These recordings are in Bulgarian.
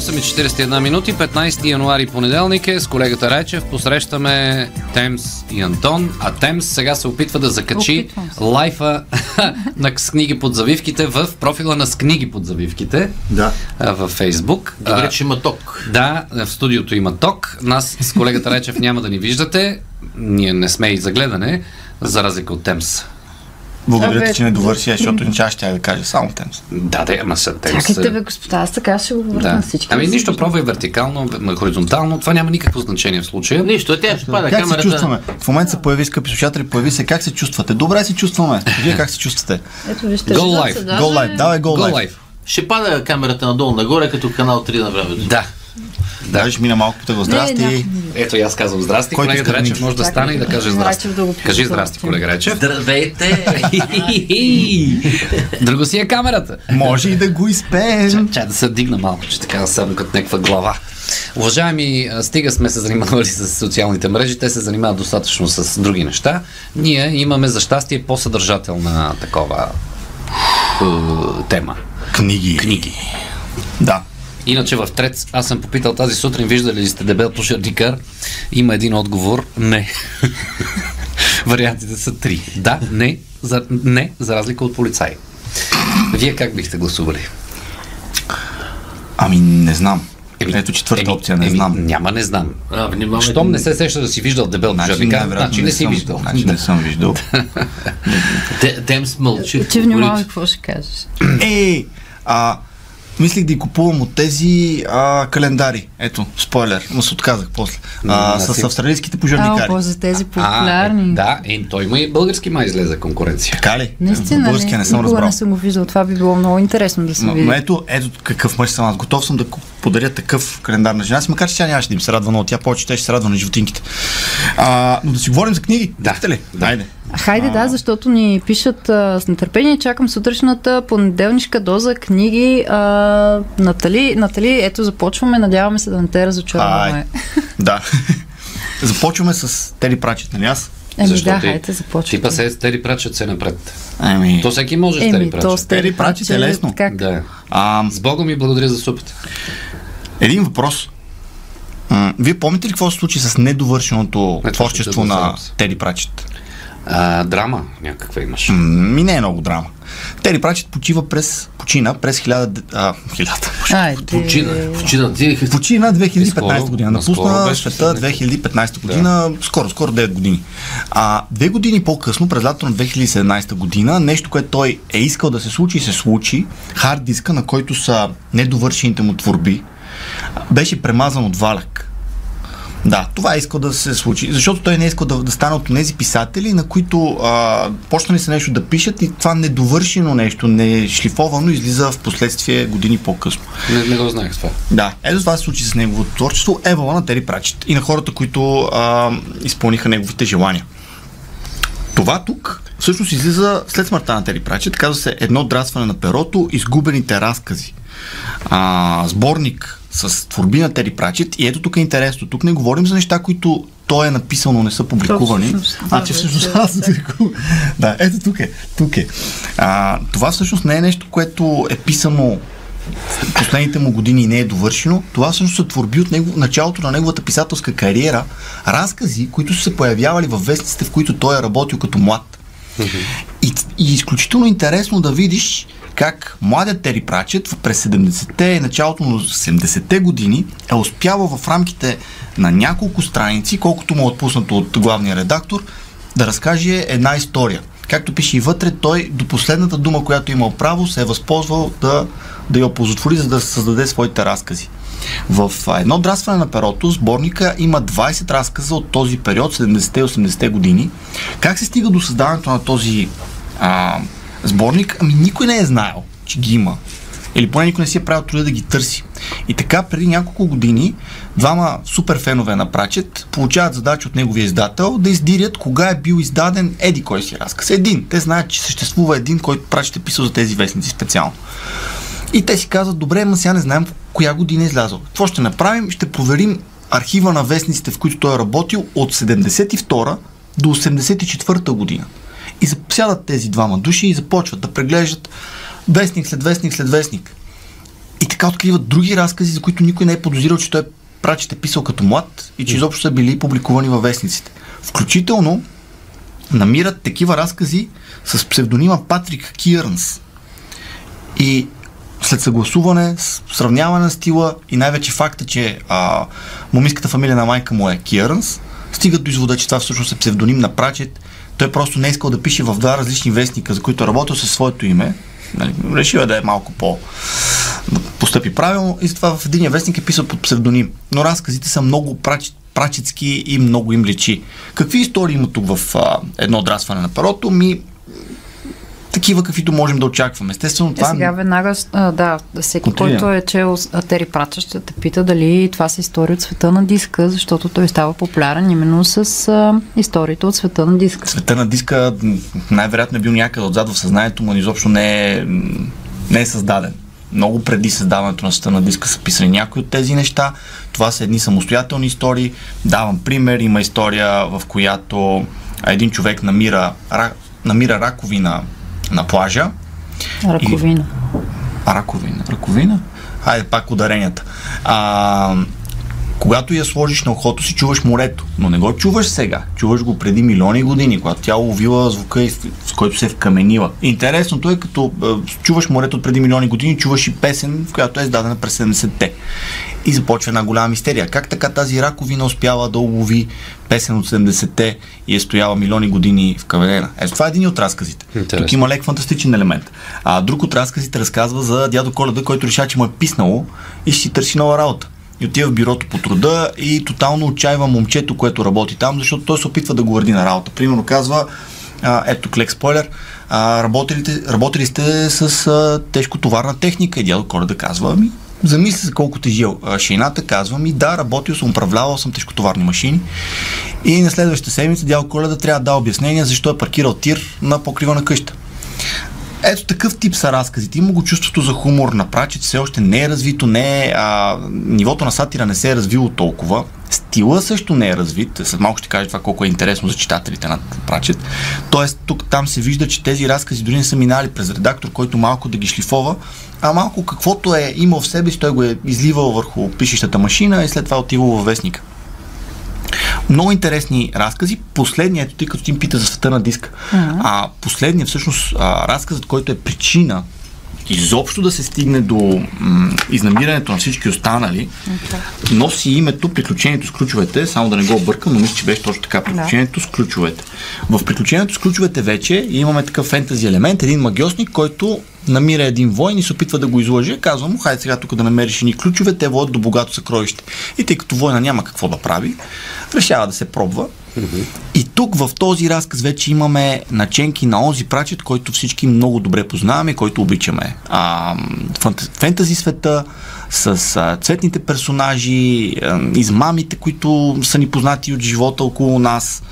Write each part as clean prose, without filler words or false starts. Сме 41 минути, 15 януари, понеделник е. С колегата Райчев посрещаме Темз и Антон. А Темз сега се опитва да закачи лайфа на С книги под завивките в профила на С книги под завивките, да, във Фейсбук. Добре, че има ток. Да, в студиото има ток. Нас с колегата Райчев няма да ни виждате. Ние не сме и загледане, за разлика от Темз. Благодаря ти, че не довърши, защото не чаш тя да каже само Темз. Да, да, ама са Темз. Чакайте бе, господа, аз така ще го говоря на всички. Ами нищо, пробвай вертикално, хоризонтално, това няма никакво значение в случая. Нищо, тя ще пада камерата. Как се чувстваме? В момента се появи, скъпи слушатели, появи се, как се чувствате? Добре се чувстваме. Вие как се чувствате? Ето вижте. Go live. Go live. Давай go live. Ще пада камерата надолу нагоре, като канал 3 на времето. Да. Да, виж, мина малко пита го здрасти. Ето и аз казвам здрасти. Колега Райчев може да стане и да каже здрасти. Кажи здрасти, колега Райчев. Здравейте! Друго си е камерата. Може и да го изпеем. Чай да се дигна малко, че така съм като някаква глава. Уважаеми, стига сме се занимавали с социалните мрежи, те се занимават достатъчно с други неща. Ние имаме за щастие по-съдържателна такова тема. Книги. Да. Иначе в Трец, аз съм попитал тази сутрин, виждали ли сте дебел пушерникар? Има един отговор, не. Вариантите са три. Да, не, за разлика от полицаи. Вие как бихте гласували? Ами не знам. Ето четвърта опция, не знам. Няма, не знам. Щом не се сеща да си виждал дебел пушерникар, значи не си виждал. Значи не съм виждал. Темс мълчи. Ти внимавай какво ще кажеш. Мислих да и купувам от тези календари. Ето, спойлер, но се отказах после. С австралийските пожарникари. О, за тези популярни. Той има и български май излезе конкуренция. Така ли? Наистина, българския не съм разбрал. Не съм го виждал, това би било много интересно да се види. Но ето какъв мъж съм аз. Готов съм да подаря такъв календар на жена си, макар че тя нямаше да им се радва, но тя повече ще се радва на животинките. Но да си говорим за книги. Дихте ли? Хайде. Хайде, да, защото ни пишат с нетърпение. Чакам сутрешната понеделнишка доза книги. Натали, ето започваме. Надяваме се да не те разочароваме. Да. Започваме с Тери Пратчет, нали аз? Защото типа се Тери Пратчет се напред. То всеки може с Тери Пратчет. Тери Пратчет е лесно. Да. С Богом и благодаря за супата. Един въпрос. Вие помните ли какво се случи с недовършеното творчество на Тери Пратчет? Драма някаква имаш. Не е много драма. Тери Пратчет почина през 2015 година. Напусна света 2015 година, скоро 9 години. 2 години по-късно, през лятото на 2017 година, нещо, което той е искал да се случи, се случи. Хард диска, на който са недовършените му творби, беше премазан от валяк. Да, това е искал да се случи, защото той не е искал да стане от тези писатели, на които почнали са нещо да пишат и това недовършено нещо, нешлифовано, излиза в последствие години по-късно. Не го знаех това. Да, ето това се случи с неговото творчество, евала на Тери Пратчет и на хората, които изпълниха неговите желания. Това тук всъщност излиза след смъртта на Тери Пратчет, казва се Едно драсване на перото, изгубените разкази. Сборник с творби на Тери Пратчет и ето тук е интересно. Тук не говорим за неща, които той е написал, но не са публикувани. Да, ето тук е. Това всъщност не е нещо, което е писано в последните му години и не е довършено. Това всъщност са творби от началото на неговата писателска кариера, разкази, които са се появявали във вестниците, в които той е работил като млад. И изключително интересно да видиш как младият Тери Пратчет през 70-те и началото на 70-те години е успявал в рамките на няколко страници, колкото му е отпуснато от главния редактор, да разкаже една история. Както пише и вътре, той до последната дума, която имал право, се е възползвал да я оползотвори, за да създаде своите разкази. В Едно драсване на перото сборника има 20 разказа от този период, 70-те и 80-те години. Как се стига до създаването на този сборник? Никой не е знаел, че ги има. Или поне никой не си е правил труда да ги търси. И така, преди няколко години, двама супер фенове на Пратчет получават задача от неговия издател да издирят кога е бил издаден еди кой си разказ. Един. Те знаят, че съществува един, който Пратчет е писал за тези вестници специално. И те си казват, добре, ама сега не знаем коя година е излязъл. Какво ще направим? Ще проверим архива на вестниците, в които той е работил от 72 до 84 година. И сядат тези двама души и започват да преглеждат вестник след вестник след вестник. И така откриват други разкази, за които никой не е подозирал, че той Пратчет е писал като млад и че изобщо са били публикувани във вестниците. Включително намират такива разкази с псевдонима Патрик Киърнс. И след съгласуване, сравняване на стила и най-вече факта, че момиската фамилия на майка му е Киърнс, стигат до извода, че това всъщност е псевдоним на Пратчет. Той просто не искал да пише в два различни вестника, за които е работил със своето име. Решива да е малко да постъпи правилно и затова в единия вестник е писал под псевдоним. Но разказите са много прачетски и много им личи. Какви истории има тук в едно отрастване на перото? Такива, каквито можем да очакваме. Естествено, това... Сега веднага, всеки, който е чел Тери Пратчет, ще те пита дали това са истории от света на диска, защото той става популярен именно с историите от света на диска. Света на диска най-вероятно е бил някъде отзад в съзнанието му, но изобщо не е създаден. Много преди създаването на света на диска са писани някои от тези неща. Това са едни самостоятелни истории. Давам пример. Има история, в която един човек намира раковина на плажа. Раковина. Раковина? Хайде, пак ударенията. Когато я сложиш на ухото си, чуваш морето, но не го чуваш сега. Чуваш го преди милиони години, когато тя ловила звука, с който се е вкаменила. Интересното е, като чуваш морето от преди милиони години, чуваш и песен, в която е издадена през 70-те. И започва една голяма мистерия. Как така тази раковина успяла да улови песен от 70-те и е стояла милиони години вкаменена? Ето това е един от разказите. Интересно. Тук има лек фантастичен елемент. Друг от разказите разказва за дядо Коледа, който решава, че му е писнало и ще си търси нова работа. И отива в бюрото по труда и тотално отчаива момчето, което работи там, защото той се опитва да го върди на работа. Примерно казва, ето клек спойлер, работили сте с тежкотоварна техника. И дядо Коледа казва, замисли се колко тежи шейната, казва да, работил съм, управлявал съм тежкотоварни машини. И на следващата седмица дядо Коледа трябва да дава обяснение защо е паркирал тир на покрива на къща. Ето такъв тип са разказите. Има го чувството за хумор на Пратчет, все още не е развито, нивото на сатира не се е развило толкова. Стила също не е развит. След малко ще кажа това колко е интересно за читателите на Пратчет. Тоест тук там се вижда, че тези разкази дори не са минали през редактор, който малко да ги шлифова, а малко каквото е имал в себе си, той го е изливал върху пишещата машина и след това отивал във вестника. Много интересни разкази. Последният, тъй като ти им пита за света на диска, последният всъщност разказът, който е причина изобщо да се стигне до изнамирането на всички останали, носи името Приключението с ключовете, само да не го объркам, но мисля, че беше точно така. Приключението с ключовете. В Приключението с ключовете вече имаме такъв фентази елемент, един магьосник, който намира един воин и се опитва да го излъже. Казва му, хайде сега тук да намериш едни ключове, те водят до богато съкровище. И тъй като война няма какво да прави, решава да се пробва. И тук в този разказ вече имаме наченки на онзи Пратчет, който всички много добре познаваме, който обичаме. Фентази света с цветните персонажи, измамите, които са ни познати от живота около нас,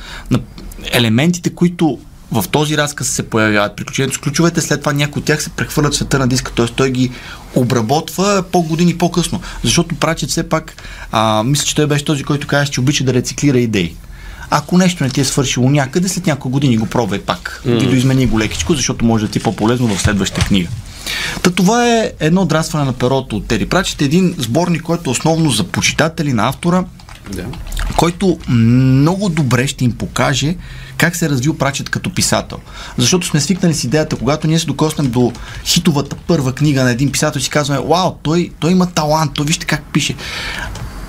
елементите, които в този разказ се появяват. Приключението с ключовете, след това някои от тях се прехвърлят в света на диска, т.е. той ги обработва по-години по-късно. Защото Пратчет все пак, мисля, че той беше този, който казва, че обича да рециклира идеи. Ако нещо не ти е свършило някъде, след няколко години го пробвай пак. И доизмени го лекичко, защото може да ти е по-полезно в следващата книга. Това е едно отрастване на перото от Тери Пратчет. Един сборник, който е основно за почитатели на автора, който много добре ще им покаже как се развил Пратчет като писател. Защото сме свикнали с идеята, когато ние се докоснем до хитовата първа книга на един писател, си казваме, вау, той има талант, той вижте как пише.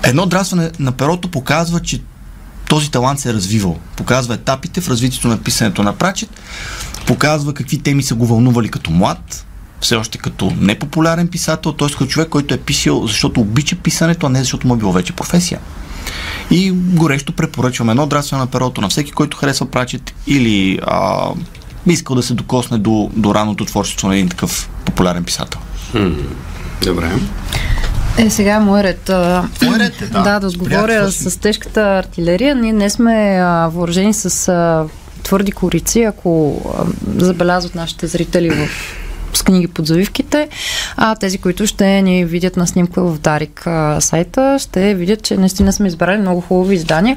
Едно отрастване на перото показва, че този талант се е развивал. Показва етапите в развитието на писането на Пратчет, показва какви теми са го вълнували като млад, все още като непопулярен писател, т.е. като човек, който е писал, защото обича писането, а не защото му е било вече професия. И горещо препоръчваме едно отрастване на перото на всеки, който харесва Пратчет или искал да се докосне до раното творчество на един такъв популярен писател. Добре. Сега мой ред. Да отговоря с тежката артилерия. Ние не сме въоръжени с твърди корици, ако забелязват нашите зрители в с книги под завивките, а тези, които ще ни видят на снимка в Дарик сайта, ще видят, че наистина сме избрали много хубави издания.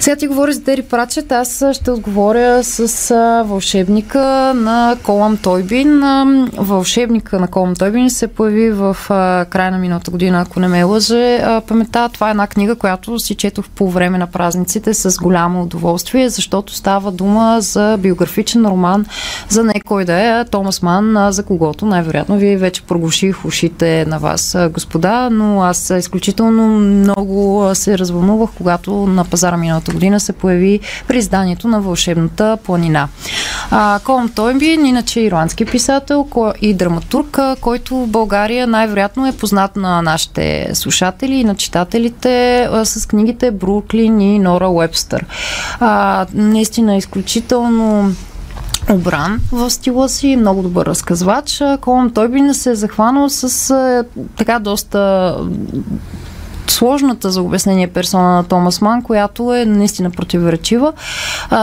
Сега ти говори за Тери Пратчет, аз ще отговоря с Вълшебника на Колм Тойбин. Вълшебника на Колм Тойбин се появи в края на миналата година, ако не ме лъже памета. Това е една книга, която си четох по време на празниците с голямо удоволствие, защото става дума за биографичен роман за не кой да е, Томас Ман, за когото най-вероятно вие вече проглуших ушите на вас, господа, но аз изключително много се развълнувах, когато на пазара миналата година се появи при изданието на Вълшебната планина. Колм Тойбин, иначе ирландски писател и драматург, който в България най-вероятно е познат на нашите слушатели и на читателите с книгите Бруклин и Нора Уебстър. Наистина изключително обран в стила си, много добър разказвач. Колм Тойбин се е захванал с така доста сложната за обяснение персона на Томас Ман, която е наистина противоречива.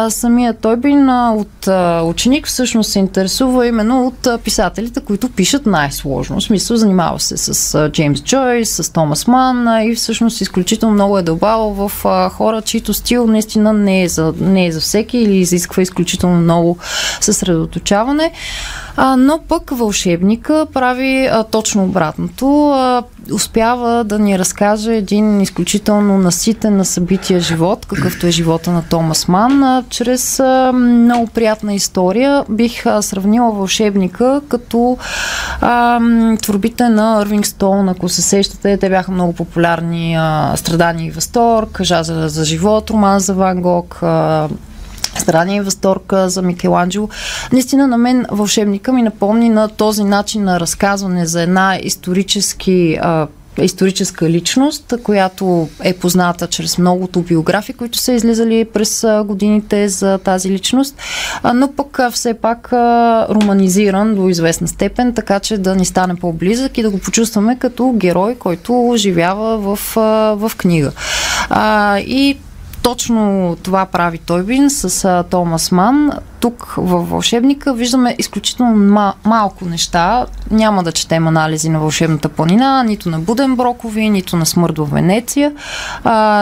Самия Тойбин от ученик всъщност се интересува именно от писателите, които пишат най-сложно. В смисъл, занимава се с Джеймс Джойс, с Томас Ман и всъщност изключително много е дълбал в хора, чийто стил наистина не е за всеки или изисква изключително много съсредоточаване. Но пък Вълшебника прави точно обратното. Успява да ни разкаже един изключително наситен на събития живот, какъвто е живота на Томас Ман, чрез много приятна история. Бих сравнила Вълшебника като творбите на Ървинг Стоун, ако се сещате. Те бяха много популярни: Страдание и възторг, Жажда за живот, роман за Ван Гог, Страдание и възторг за Микеланджело. Наистина на мен Вълшебника ми напомни на този начин на разказване за една историческа личност, която е позната чрез многото биографии, които са излизали през годините за тази личност, но пък все пак романизиран до известна степен, така че да ни стане по-близък и да го почувстваме като герой, който живява в книга. И точно това прави Тойбин с Томас Ман. Тук във Вълшебника виждаме изключително малко неща. Няма да четем анализи на Вълшебната планина, нито на Буденброкови, нито на Смърт в Венеция,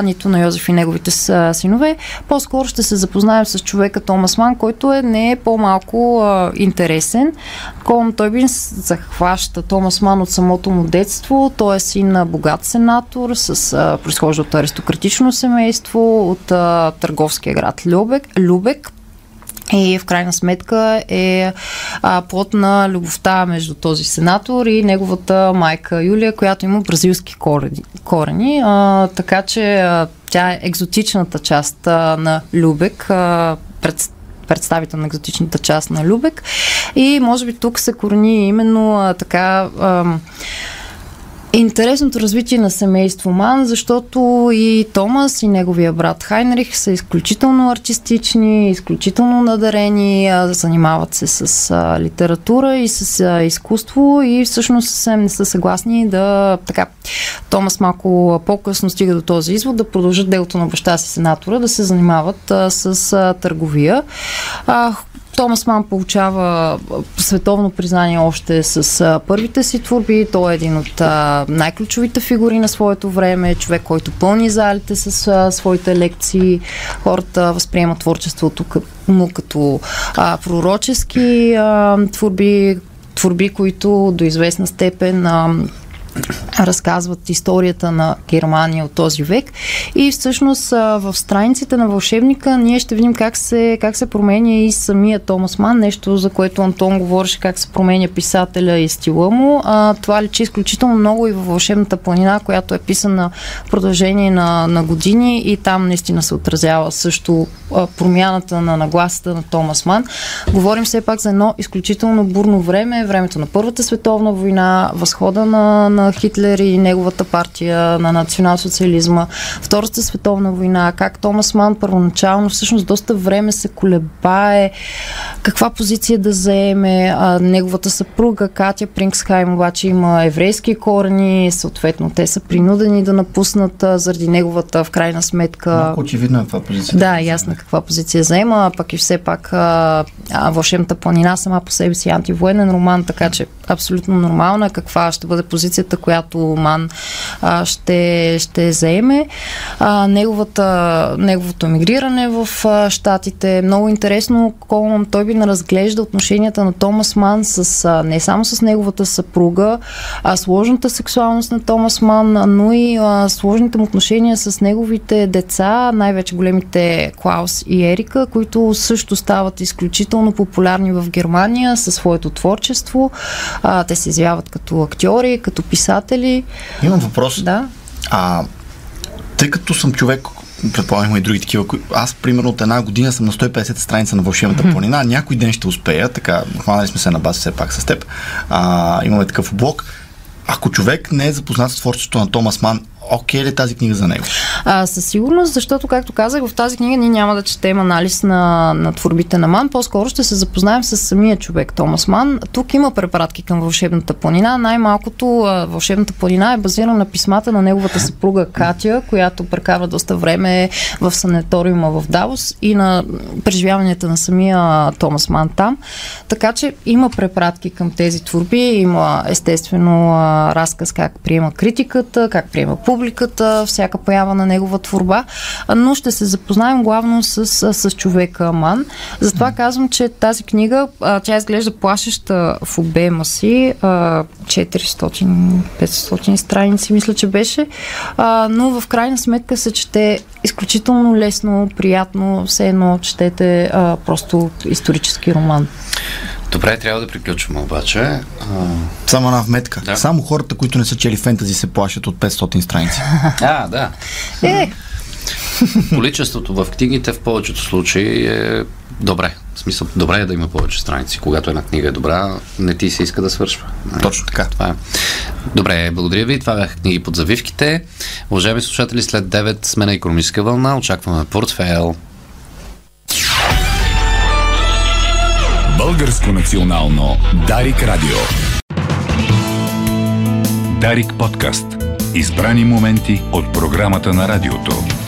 нито на Йозеф и неговите синове. По-скоро ще се запознаем с човека Томас Ман, който не е по-малко интересен. Колм Тойбин захваща Томас Ман от самото му детство. Той е син на богат сенатор, произхожда от аристократично семейство, от търговския град Любек. И в крайна сметка е плод на любовта между този сенатор и неговата майка Юлия, която има бразилски корени. Така че тя е екзотичната част на Любек, представител на екзотичната част на Любек. И може би тук се корени именно интересното развитие на семейство Ман, защото и Томас и неговия брат Хайнрих са изключително артистични, изключително надарени, занимават се с литература и с изкуство и всъщност съвсем не са съгласни Томас малко по-късно стига до този извод, да продължат делото на баща си сенатора, да се занимават с търговия. Томас Ман получава световно признание още с първите си творби. Той е един от най-ключовите фигури на своето време, човек, който пълни залите с своите лекции. Хората възприемат творчеството му като пророчески творби, които до известна степен разказват историята на Германия от този век. И всъщност в страниците на Вълшебника ние ще видим как се променя и самия Томас Ман, нещо за което Антон говореше, как се променя писателя и стила му. Това личи изключително много и във Вълшебната планина, която е писана в продължение на години, и там наистина се отразява също промяната на нагласата на Томас Ман. Говорим все пак за едно изключително бурно време, времето на Първата световна война, възхода на на Хитлер и неговата партия, на национал-социализма, Втората световна война, как Томас Ман първоначално всъщност доста време се колебае каква позиция да заеме. Неговата съпруга Катя Прингсхайм обаче има еврейски корени, съответно те са принудени да напуснат заради неговата в крайна сметка. Много очевидно е каква позиция. Да, ясна каква позиция заема, пък и все пак Вълшебната планина сама по себе си антивоенен роман, така че абсолютно нормална каква ще бъде позицията, която Ман ще заеме. Неговото емигриране в Щатите е много интересно. Колм Тойбин разглежда отношенията на Томас Ман не само с неговата съпруга, а сложната сексуалност на Томас Ман, но и сложните му отношения с неговите деца, най-вече големите Клаус и Ерика, които също стават изключително популярни в Германия със своето творчество. Те се изявяват като актьори, като писатели. Имам въпрос. Да. Тъй като съм човек, предполагам и други такива, аз примерно от една година съм на 150 страница на Вълшебната планина, някой ден ще успея, така, хванали сме се на база все пак с теб, имаме такъв блок. Ако човек не е запознат с творчеството на Томас Ман, окей ли тази книга за него? Със сигурност, защото, както казах, в тази книга ние няма да четем анализ на творбите на Ман, по-скоро ще се запознаем с самия човек Томас Ман. Тук има препратки към Вълшебната планина. Най-малкото Вълшебната планина е базирана на писмата на неговата съпруга Катя, която прекарва доста време в санаториума в Давос, и на преживяванията на самия Томас Ман там. Така че има препратки към тези творби, има естествено разказ как приема критиката, как приема публиката, всяка поява на негова творба, но ще се запознаем главно с човека Ман. Затова казвам, че тази книга, тя изглежда плашеща в обема си, 400-500 страници, мисля, че беше, но в крайна сметка се чете изключително лесно, приятно, все едно четете просто исторически роман. Добре, трябва да приключваме обаче. Само една вметка. Да. Само хората, които не са чели фентази, се плашат от 500 страници. Да. Количеството в книгите в повечето случаи е добре. В смисъл, добре е да има повече страници. Когато една книга е добра, не ти се иска да свършва. Точно така. Това е. Добре, благодаря ви. Това бяха книги под завивките. Уважаеми слушатели, след 9 сме на икономическа вълна. Очакваме портфейл. Българско национално Дарик радио. Дарик подкаст. Избрани моменти от програмата на радиото.